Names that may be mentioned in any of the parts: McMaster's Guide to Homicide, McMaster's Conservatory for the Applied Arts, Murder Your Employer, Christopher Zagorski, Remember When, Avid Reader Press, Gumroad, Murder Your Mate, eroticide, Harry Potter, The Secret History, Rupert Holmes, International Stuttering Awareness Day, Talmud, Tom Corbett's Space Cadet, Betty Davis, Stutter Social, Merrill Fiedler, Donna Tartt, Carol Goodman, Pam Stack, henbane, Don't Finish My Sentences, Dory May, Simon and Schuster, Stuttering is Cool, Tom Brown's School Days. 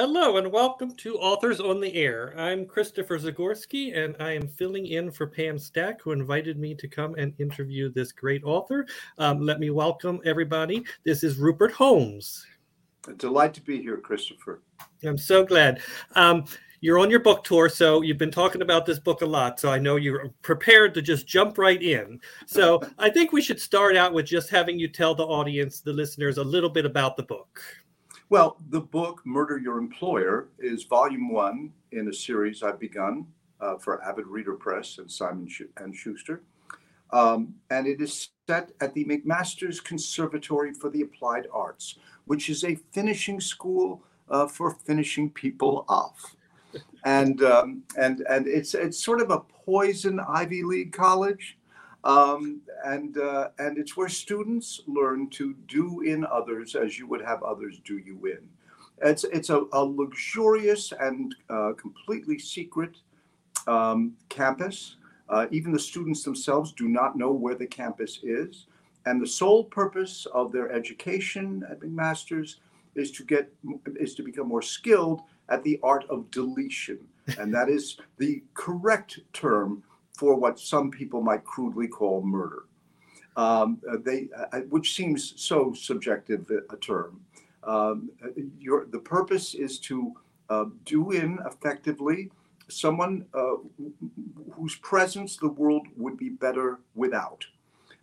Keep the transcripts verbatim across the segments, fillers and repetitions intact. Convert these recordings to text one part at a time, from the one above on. Hello and welcome to Authors on the Air. I'm Christopher Zagorski and I am filling in for Pam Stack, who invited me to come and interview this great author. Um, let me welcome everybody. This is Rupert Holmes. A delight to be here, Christopher. I'm so glad. Um, you're on your book tour, so you've been talking about this book a lot, so I know you're prepared to just jump right in. So I think we should start out with just having you tell the audience, the listeners, a little bit about the book. Well, the book, Murder Your Employer, is volume one in a series I've begun uh, for Avid Reader Press and Simon and Schuster. Um, and it is set at the McMaster's Conservatory for the Applied Arts, which is a finishing school uh, for finishing people off. And um, and and it's it's sort of a poison Ivy League college. Um, and uh, and it's where students learn to do in others as you would have others do you in. It's it's a, a luxurious and uh, completely secret um, campus. Uh, even the students themselves do not know where the campus is. And the sole purpose of their education at McMaster's is to get is to become more skilled at the art of deletion. And that is the correct term for what some people might crudely call murder, um, they, uh, which seems so subjective a term. Um, your, the purpose is to uh, do in effectively someone uh, whose presence the world would be better without.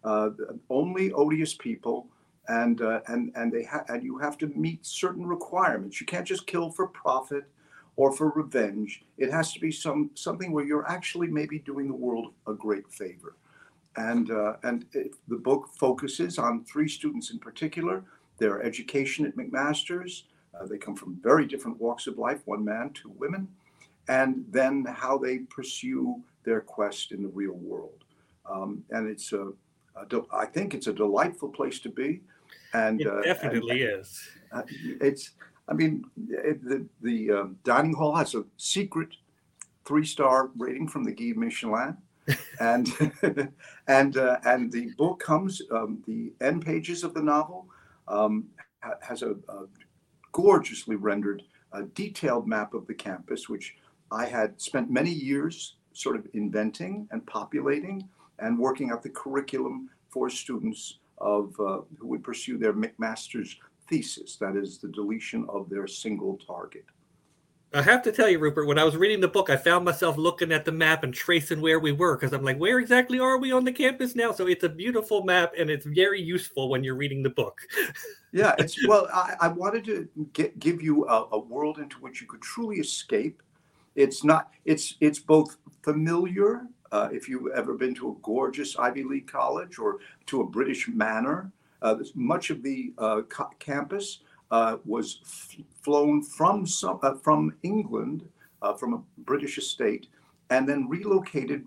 Uh, only odious people, and uh, and and they ha- and you have to meet certain requirements. You can't just kill for profit or for revenge. It has to be some something where you're actually maybe doing the world a great favor. And uh, and it, the book focuses on three students in particular, their education at McMaster's. Uh, they come from very different walks of life, one man, two women, and then how they pursue their quest in the real world. Um, and it's a, a del- I think it's a delightful place to be. And it uh, definitely and, is. Uh, it's. I mean, the, the uh, dining hall has a secret three-star rating from the Guy Michelin, and and uh, and the book comes. Um, the end pages of the novel um, ha- has a, a gorgeously rendered, uh, detailed map of the campus, which I had spent many years sort of inventing and populating and working out the curriculum for students of uh, who would pursue their McMaster's thesis, that is the deletion of their single target. I have to tell you, Rupert, when I was reading the book, I found myself looking at the map and tracing where we were, because I'm like, where exactly are we on the campus now? So it's a beautiful map, and it's very useful when you're reading the book. Yeah, it's well, I, I wanted to get, give you a, a world into which you could truly escape. It's not, it's it's both familiar, uh, if you've ever been to a gorgeous Ivy League college or to a British manor. Uh, much of the uh, ca- campus uh, was f- flown from some, uh, from England, uh, from a British estate, and then relocated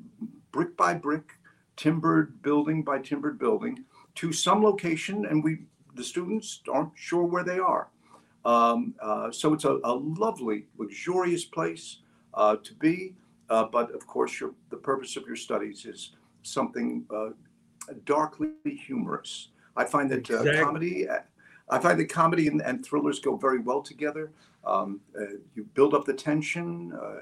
brick by brick, timbered building by timbered building, to some location, and we the students aren't sure where they are. Um, uh, so it's a, a lovely, luxurious place uh, to be, uh, but of course your, the purpose of your studies is something uh, darkly humorous. I find that uh, exactly. comedy, I find that comedy and, and thrillers go very well together. Um, uh, you build up the tension uh,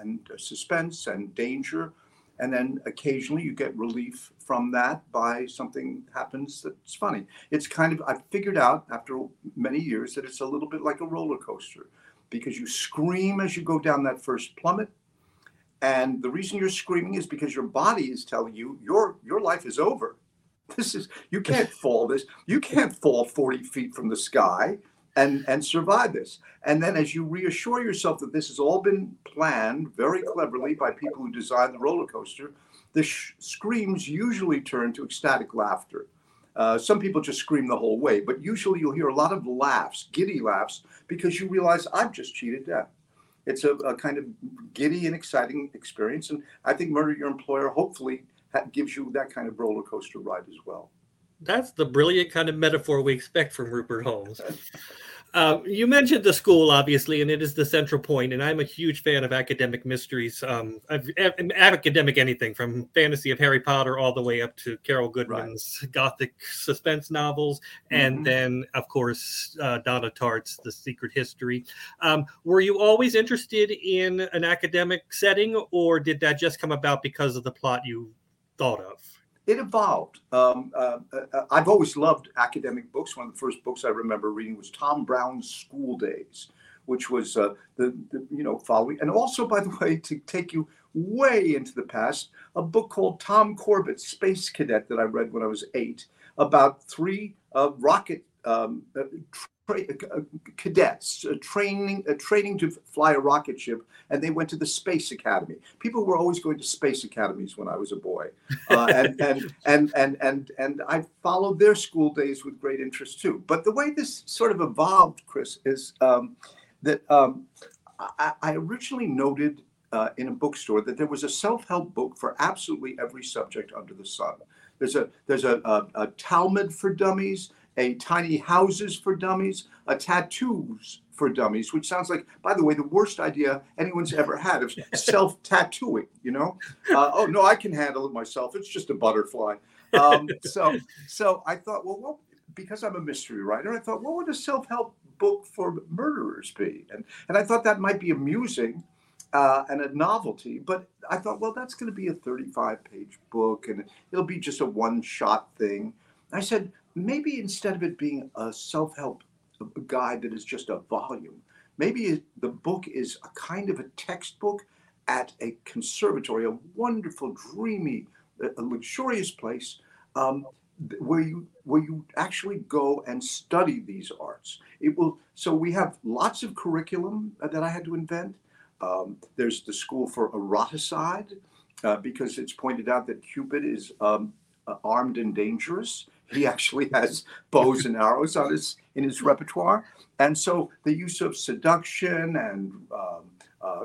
and suspense and danger, and then occasionally you get relief from that by something happens that's funny. It's kind of, I figured out after many years that it's a little bit like a roller coaster, because you scream as you go down that first plummet, and the reason you're screaming is because your body is telling you your your life is over. This is, you can't fall this, you can't fall forty feet from the sky and, and survive this. And then as you reassure yourself that this has all been planned very cleverly by people who designed the roller coaster, the sh- screams usually turn to ecstatic laughter. Uh, some people just scream the whole way, but usually you'll hear a lot of laughs, giddy laughs, because you realize I've just cheated death. It's a, a kind of giddy and exciting experience. And I think Murder Your Employer, hopefully, that gives you that kind of roller coaster ride as well. That's the brilliant kind of metaphor we expect from Rupert Holmes. Uh, you mentioned the school, obviously, and it is the central point, and I'm a huge fan of academic mysteries, um, I've, academic anything, from fantasy of Harry Potter all the way up to Carol Goodman's right. Gothic suspense novels, and mm-hmm. then, of course, uh, Donna Tartt's The Secret History. Um, were you always interested in an academic setting, or did that just come about because of the plot you thought of? It evolved. Um, uh, I've always loved academic books. One of the first books I remember reading was Tom Brown's School Days, which was uh, the, the, you know, following. And also, by the way, to take you way into the past, a book called Tom Corbett's Space Cadet that I read when I was eight, about three uh, rocket um, tra- uh, cadets uh, training uh, training to fly a rocket ship, and they went to the Space Academy. People were always going to space academies when I was a boy, uh, and, and and and and and I followed their school days with great interest too. But the way this sort of evolved, Chris, is um, that um, I, I originally noted uh, in a bookstore that there was a self-help book for absolutely every subject under the sun. There's a there's a, a, a Talmud for dummies, a Tiny Houses for Dummies, a Tattoos for Dummies, which sounds like, by the way, the worst idea anyone's ever had of self-tattooing, you know? Uh, oh, no, I can handle it myself. It's just a butterfly. Um, so so I thought, well, well, because I'm a mystery writer, I thought, what would a self-help book for murderers be? And, and I thought that might be amusing uh, and a novelty, but I thought, well, that's going to be a thirty-five page book, and it'll be just a one-shot thing. I said, maybe instead of it being a self-help guide that is just a volume, maybe the book is a kind of a textbook at a conservatory, a wonderful, dreamy, a luxurious place um, where you where you actually go and study these arts. It will. So we have lots of curriculum that I had to invent. Um, there's the School for Eroticide, uh, because it's pointed out that Cupid is um, uh, armed and dangerous. He actually has bows and arrows on his, in his repertoire. And so the use of seduction and um, uh,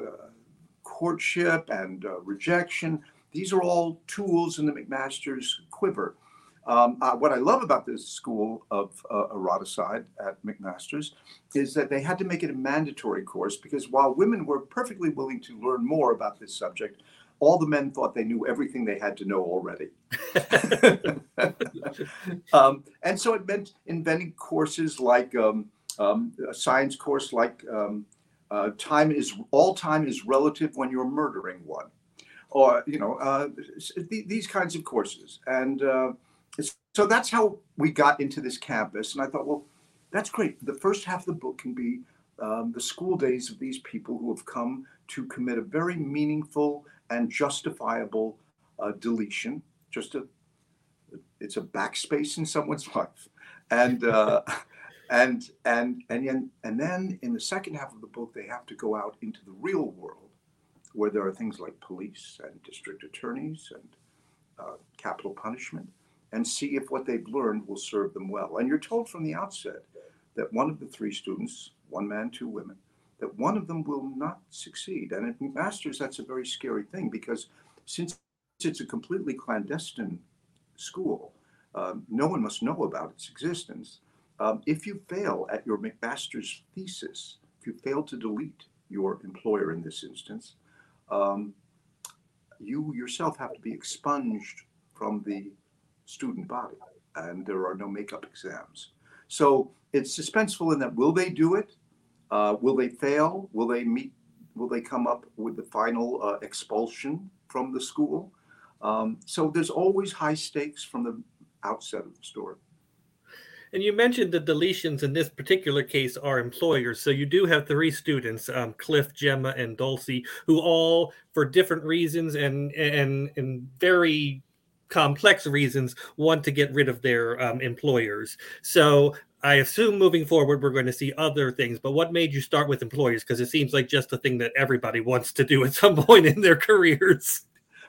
courtship and uh, rejection, these are all tools in the McMaster's quiver. Um, uh, what I love about this school of uh, eroticide at McMaster's is that they had to make it a mandatory course, because while women were perfectly willing to learn more about this subject, all the men thought they knew everything they had to know already. um, and so it meant inventing courses like um, um, a science course like um, uh, time is all time is relative when you're murdering one, or, you know, uh, th- these kinds of courses. And uh, so that's how we got into this campus. And I thought, well, that's great. The first half of the book can be um, the school days of these people who have come to commit a very meaningful and justifiable uh, deletion. Just a, it's a backspace in someone's life, and uh, and and and then and then in the second half of the book, they have to go out into the real world, where there are things like police and district attorneys and uh, capital punishment, and see if what they've learned will serve them well. And you're told from the outset that one of the three students, one man, two women, that one of them will not succeed. And at McMaster's, that's a very scary thing, because since it's a completely clandestine school, um, no one must know about its existence. Um, if you fail at your McMaster's thesis, if you fail to delete your employer in this instance, um, you yourself have to be expunged from the student body, and there are no makeup exams. So it's suspenseful in that, will they do it? Uh, will they fail? Will they meet? Will they come up with the final uh, expulsion from the school? Um, so there's always high stakes from the outset of the story. And you mentioned the deletions in this particular case are employers. So you do have three students, um, Cliff, Gemma, and Dulcie, who all, for different reasons and and and very complex reasons, want to get rid of their um, employers. So I assume moving forward, we're going to see other things, but what made you start with employers? Because it seems like just the thing that everybody wants to do at some point in their careers.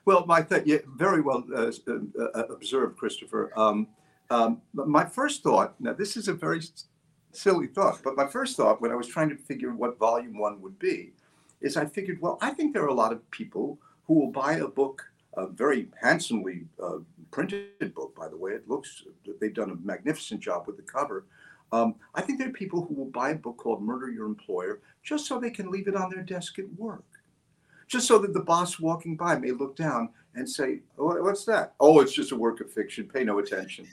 Well, my th- yeah, very well uh, uh, observed, Christopher. Um, um, my first thought, now this is a very silly thought, but my first thought when I was trying to figure what volume one would be is I figured, well, I think there are a lot of people who will buy a book, a very handsomely uh, printed book, by the way. It looks, they've done a magnificent job with the cover. Um, I think there are people who will buy a book called Murder Your Employer just so they can leave it on their desk at work, just so that the boss walking by may look down and say, oh, what's that? Oh, it's just a work of fiction. Pay no attention.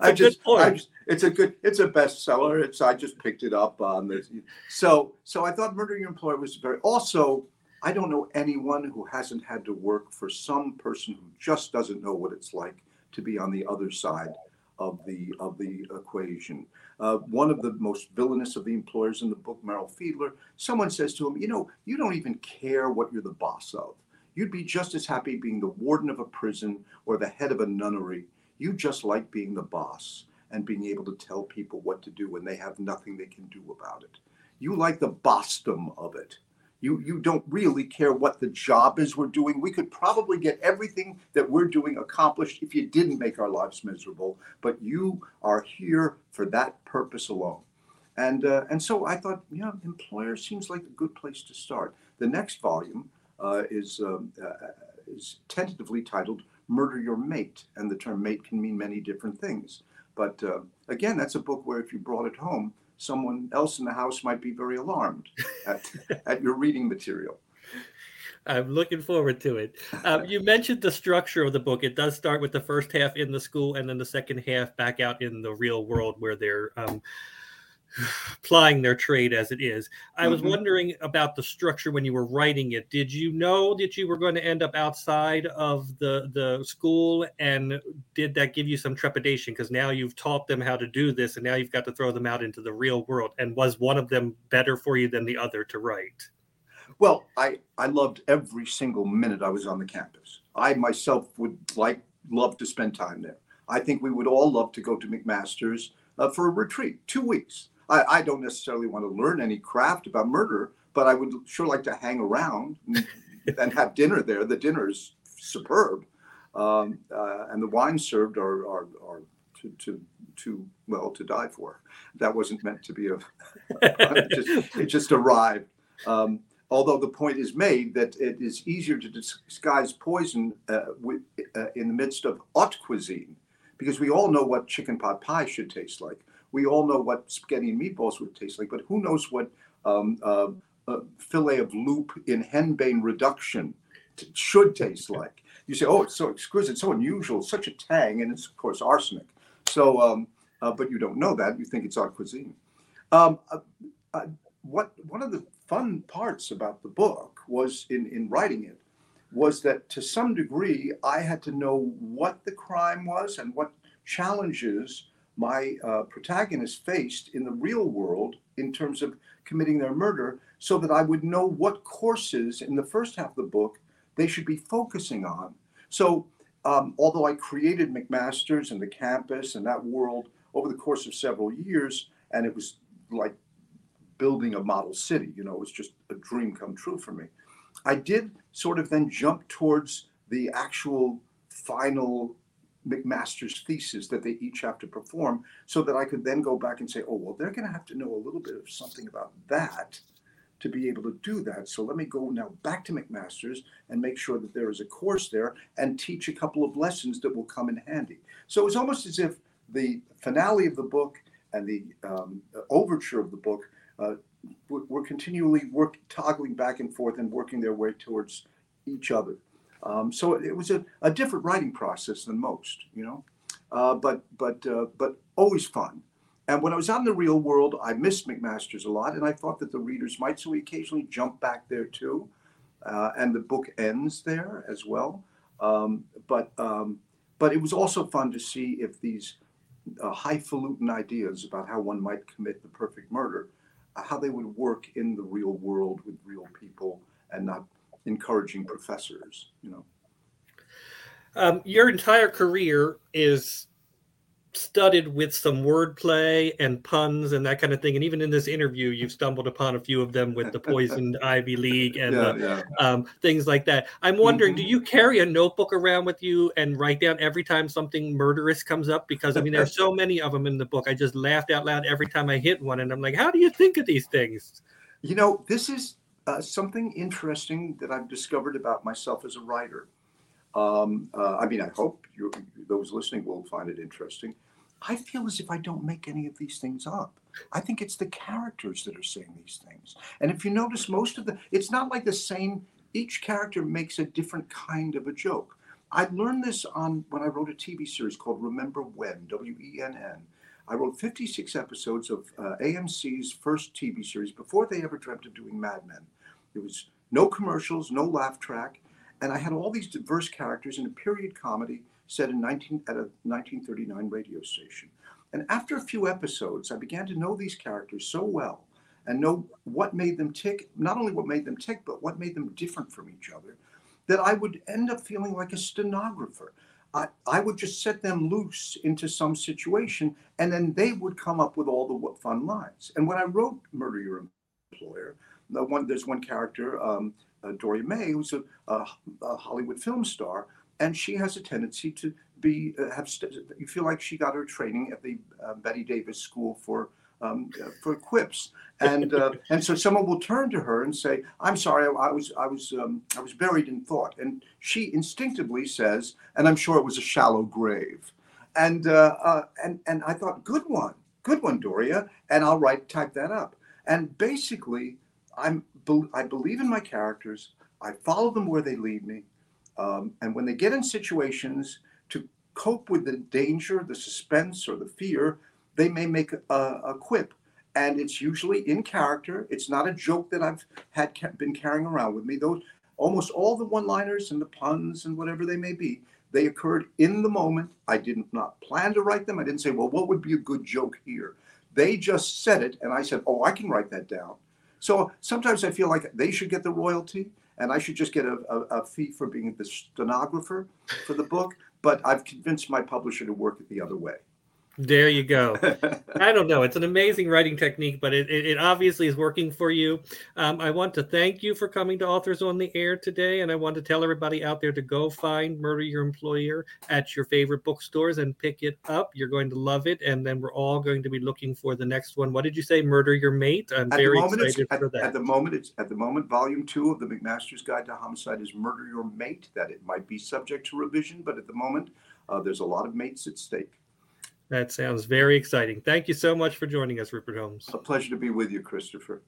I just, I just, it's a good, it's a bestseller. It's, I just picked it up on this. So, so I thought Murder Your Employer was very, also, I don't know anyone who hasn't had to work for some person who just doesn't know what it's like to be on the other side of the, of the equation. Uh, one of the most villainous of the employers in the book, Merrill Fiedler, someone says to him, you know, you don't even care what you're the boss of. You'd be just as happy being the warden of a prison or the head of a nunnery. You just like being the boss and being able to tell people what to do when they have nothing they can do about it. You like the bossdom of it. You, you don't really care what the job is we're doing. We could probably get everything that we're doing accomplished if you didn't make our lives miserable, but you are here for that purpose alone. And uh, and so I thought, you know, employer seems like a good place to start. The next volume uh, is, um, uh, is tentatively titled Murder Your Mate, and the term mate can mean many different things. But uh, again, that's a book where if you brought it home, someone else in the house might be very alarmed at, at your reading material. I'm looking forward to it. Um, you mentioned the structure of the book. It does start with the first half in the school and then the second half back out in the real world where they're um, plying their trade as it is. I mm-hmm. was wondering about the structure when you were writing it. Did you know that you were going to end up outside of the, the school? And did that give you some trepidation? Because now you've taught them how to do this and now you've got to throw them out into the real world. And was one of them better for you than the other to write? Well, I, I loved every single minute I was on the campus. I myself would like love to spend time there. I think we would all love to go to McMaster's uh, for a retreat, two weeks. I, I don't necessarily want to learn any craft about murder, but I would sure like to hang around and, and have dinner there. The dinner is superb. Um, uh, and the wines served are, are, are to, to, to, well, to die for. That wasn't meant to be a, it, just, it just arrived. Um, although the point is made that it is easier to disguise poison uh, with, uh, in the midst of haute cuisine, because we all know what chicken pot pie should taste like. We all know what spaghetti and meatballs would taste like, but who knows what um, uh, a fillet of loup in henbane reduction t- should taste like. You say, oh, it's so exquisite, so unusual, such a tang, and it's, of course, arsenic. So, um, uh, but you don't know that. You think it's haute cuisine. Um, uh, uh, what one of the fun parts about the book was, in, in writing it, was that to some degree, I had to know what the crime was and what challenges my uh, protagonist faced in the real world in terms of committing their murder, so that I would know what courses in the first half of the book they should be focusing on. So um, although I created McMaster's and the campus and that world over the course of several years, and it was like building a model city, you know, it was just a dream come true for me. I did sort of then jump towards the actual final McMaster's thesis that they each have to perform, so that I could then go back and say, oh, well, they're going to have to know a little bit of something about that to be able to do that. So let me go now back to McMaster's and make sure that there is a course there and teach a couple of lessons that will come in handy. So it was almost as if the finale of the book and the um, overture of the book uh, were continually work, toggling back and forth and working their way towards each other. Um, so it was a, a different writing process than most, you know, uh, but but uh, but always fun. And when I was out in the real world, I missed McMaster's a lot, and I thought that the readers might, so we occasionally jump back there too, uh, and the book ends there as well. Um, but um, but it was also fun to see if these uh, highfalutin ideas about how one might commit the perfect murder, uh, how they would work in the real world with real people and not encouraging professors, you know. Um, your entire career is studded with some wordplay and puns and that kind of thing. And even in this interview, you've stumbled upon a few of them with the poisoned Ivy League and yeah, the, yeah. Um, things like that. I'm wondering, mm-hmm. do you carry a notebook around with you and write down every time something murderous comes up? Because, I mean, there's so many of them in the book. I just laughed out loud every time I hit one. And I'm like, how do you think of these things? You know, this is Uh, something interesting that I've discovered about myself as a writer. Um, uh, I mean, I hope you, those listening will find it interesting. I feel as if I don't make any of these things up. I think it's the characters that are saying these things. And if you notice, most of the, it's not like the same, each character makes a different kind of a joke. I learned this on when I wrote a T V series called Remember When, W E N N. I wrote fifty-six episodes of uh, A M C's first T V series before they ever dreamt of doing Mad Men. There was no commercials, no laugh track, and I had all these diverse characters in a period comedy set in nineteen, at a nineteen thirty-nine radio station. And after a few episodes, I began to know these characters so well and know what made them tick, not only what made them tick, but what made them different from each other, that I would end up feeling like a stenographer. I, I would just set them loose into some situation, and then they would come up with all the fun lines. And when I wrote Murder Your Employer, the one, there's one character, um, uh, Dory May, who's a, a, a Hollywood film star, and she has a tendency to be, uh, have st- you feel like she got her training at the uh, Betty Davis School for Um, uh, for quips, and uh, and so someone will turn to her and say, "I'm sorry, I, I was I was um, I was buried in thought," and she instinctively says, "And I'm sure it was a shallow grave," and uh, uh, and and I thought, "Good one, good one, Doria," and I'll write type that up. And basically, I'm be- I believe in my characters. I follow them where they lead me, um, and when they get in situations to cope with the danger, the suspense, or the fear, they may make a, a quip, and it's usually in character. It's not a joke that I've had ca- been carrying around with me. Those, almost all the one-liners and the puns and whatever they may be, they occurred in the moment. I did not plan to write them. I didn't say, well, what would be a good joke here? They just said it, and I said, oh, I can write that down. So sometimes I feel like they should get the royalty, and I should just get a, a, a fee for being the stenographer for the book, but I've convinced my publisher to work it the other way. There you go. I don't know. It's an amazing writing technique, but it, it, it obviously is working for you. Um, I want to thank you for coming to Authors on the Air today, and I want to tell everybody out there to go find Murder Your Employer at your favorite bookstores and pick it up. You're going to love it, and then we're all going to be looking for the next one. What did you say? Murder Your Mate? I'm at very excited at, for that. At the moment, it's at the moment, Volume Two of the McMaster's Guide to Homicide is Murder Your Mate. That it might be subject to revision, but at the moment, uh, there's a lot of mates at stake. That sounds very exciting. Thank you so much for joining us, Rupert Holmes. A pleasure to be with you, Christopher.